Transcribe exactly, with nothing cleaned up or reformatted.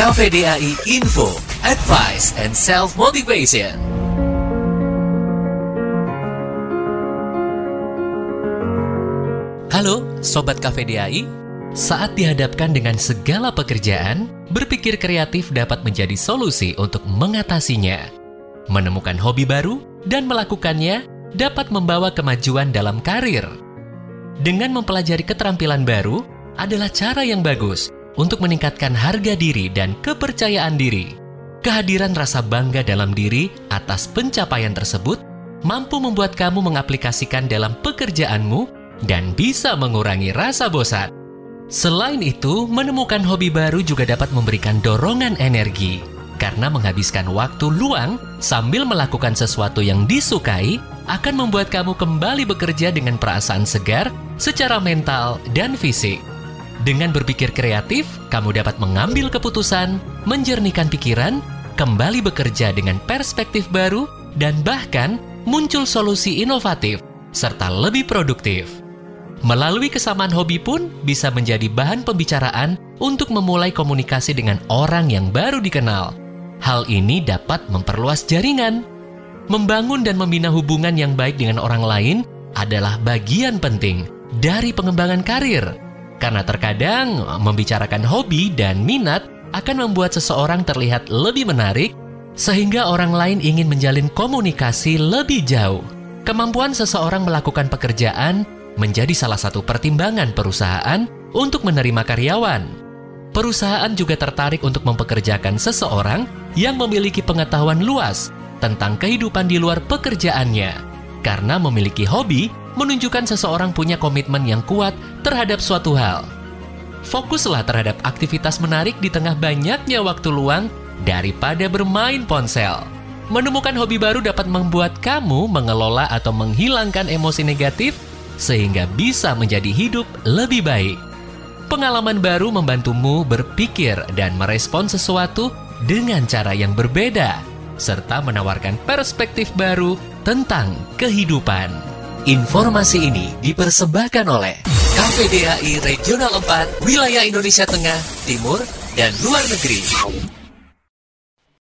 Cafe Dai Info, Advice and Self-Motivation. Halo Sobat Cafe Dai, saat dihadapkan dengan segala pekerjaan, berpikir kreatif dapat menjadi solusi untuk mengatasinya. Menemukan hobi baru dan melakukannya dapat membawa kemajuan dalam karir. Dengan mempelajari keterampilan baru adalah cara yang bagus untuk meningkatkan harga diri dan kepercayaan diri. Kehadiran rasa bangga dalam diri atas pencapaian tersebut mampu membuat kamu mengaplikasikan dalam pekerjaanmu dan bisa mengurangi rasa bosan. Selain itu, menemukan hobi baru juga dapat memberikan dorongan energi karena menghabiskan waktu luang sambil melakukan sesuatu yang disukai akan membuat kamu kembali bekerja dengan perasaan segar secara mental dan fisik. Dengan berpikir kreatif, kamu dapat mengambil keputusan, menjernihkan pikiran, kembali bekerja dengan perspektif baru, dan bahkan muncul solusi inovatif, serta lebih produktif. Melalui kesamaan hobi pun bisa menjadi bahan pembicaraan untuk memulai komunikasi dengan orang yang baru dikenal. Hal ini dapat memperluas jaringan. Membangun dan membina hubungan yang baik dengan orang lain adalah bagian penting dari pengembangan karir. Karena terkadang membicarakan hobi dan minat akan membuat seseorang terlihat lebih menarik sehingga orang lain ingin menjalin komunikasi lebih jauh. Kemampuan seseorang melakukan pekerjaan menjadi salah satu pertimbangan perusahaan untuk menerima karyawan. Perusahaan juga tertarik untuk mempekerjakan seseorang yang memiliki pengetahuan luas tentang kehidupan di luar pekerjaannya. Karena memiliki hobi menunjukkan seseorang punya komitmen yang kuat terhadap suatu hal. Fokuslah terhadap aktivitas menarik di tengah banyaknya waktu luang daripada bermain ponsel. Menemukan hobi baru dapat membuat kamu mengelola atau menghilangkan emosi negatif sehingga bisa menjadi hidup lebih baik. Pengalaman baru membantumu berpikir dan merespon sesuatu dengan cara yang berbeda, serta menawarkan perspektif baru tentang kehidupan. Informasi ini dipersembahkan oleh Cafe Dai Regional empat, Wilayah Indonesia Tengah, Timur, dan Luar Negeri.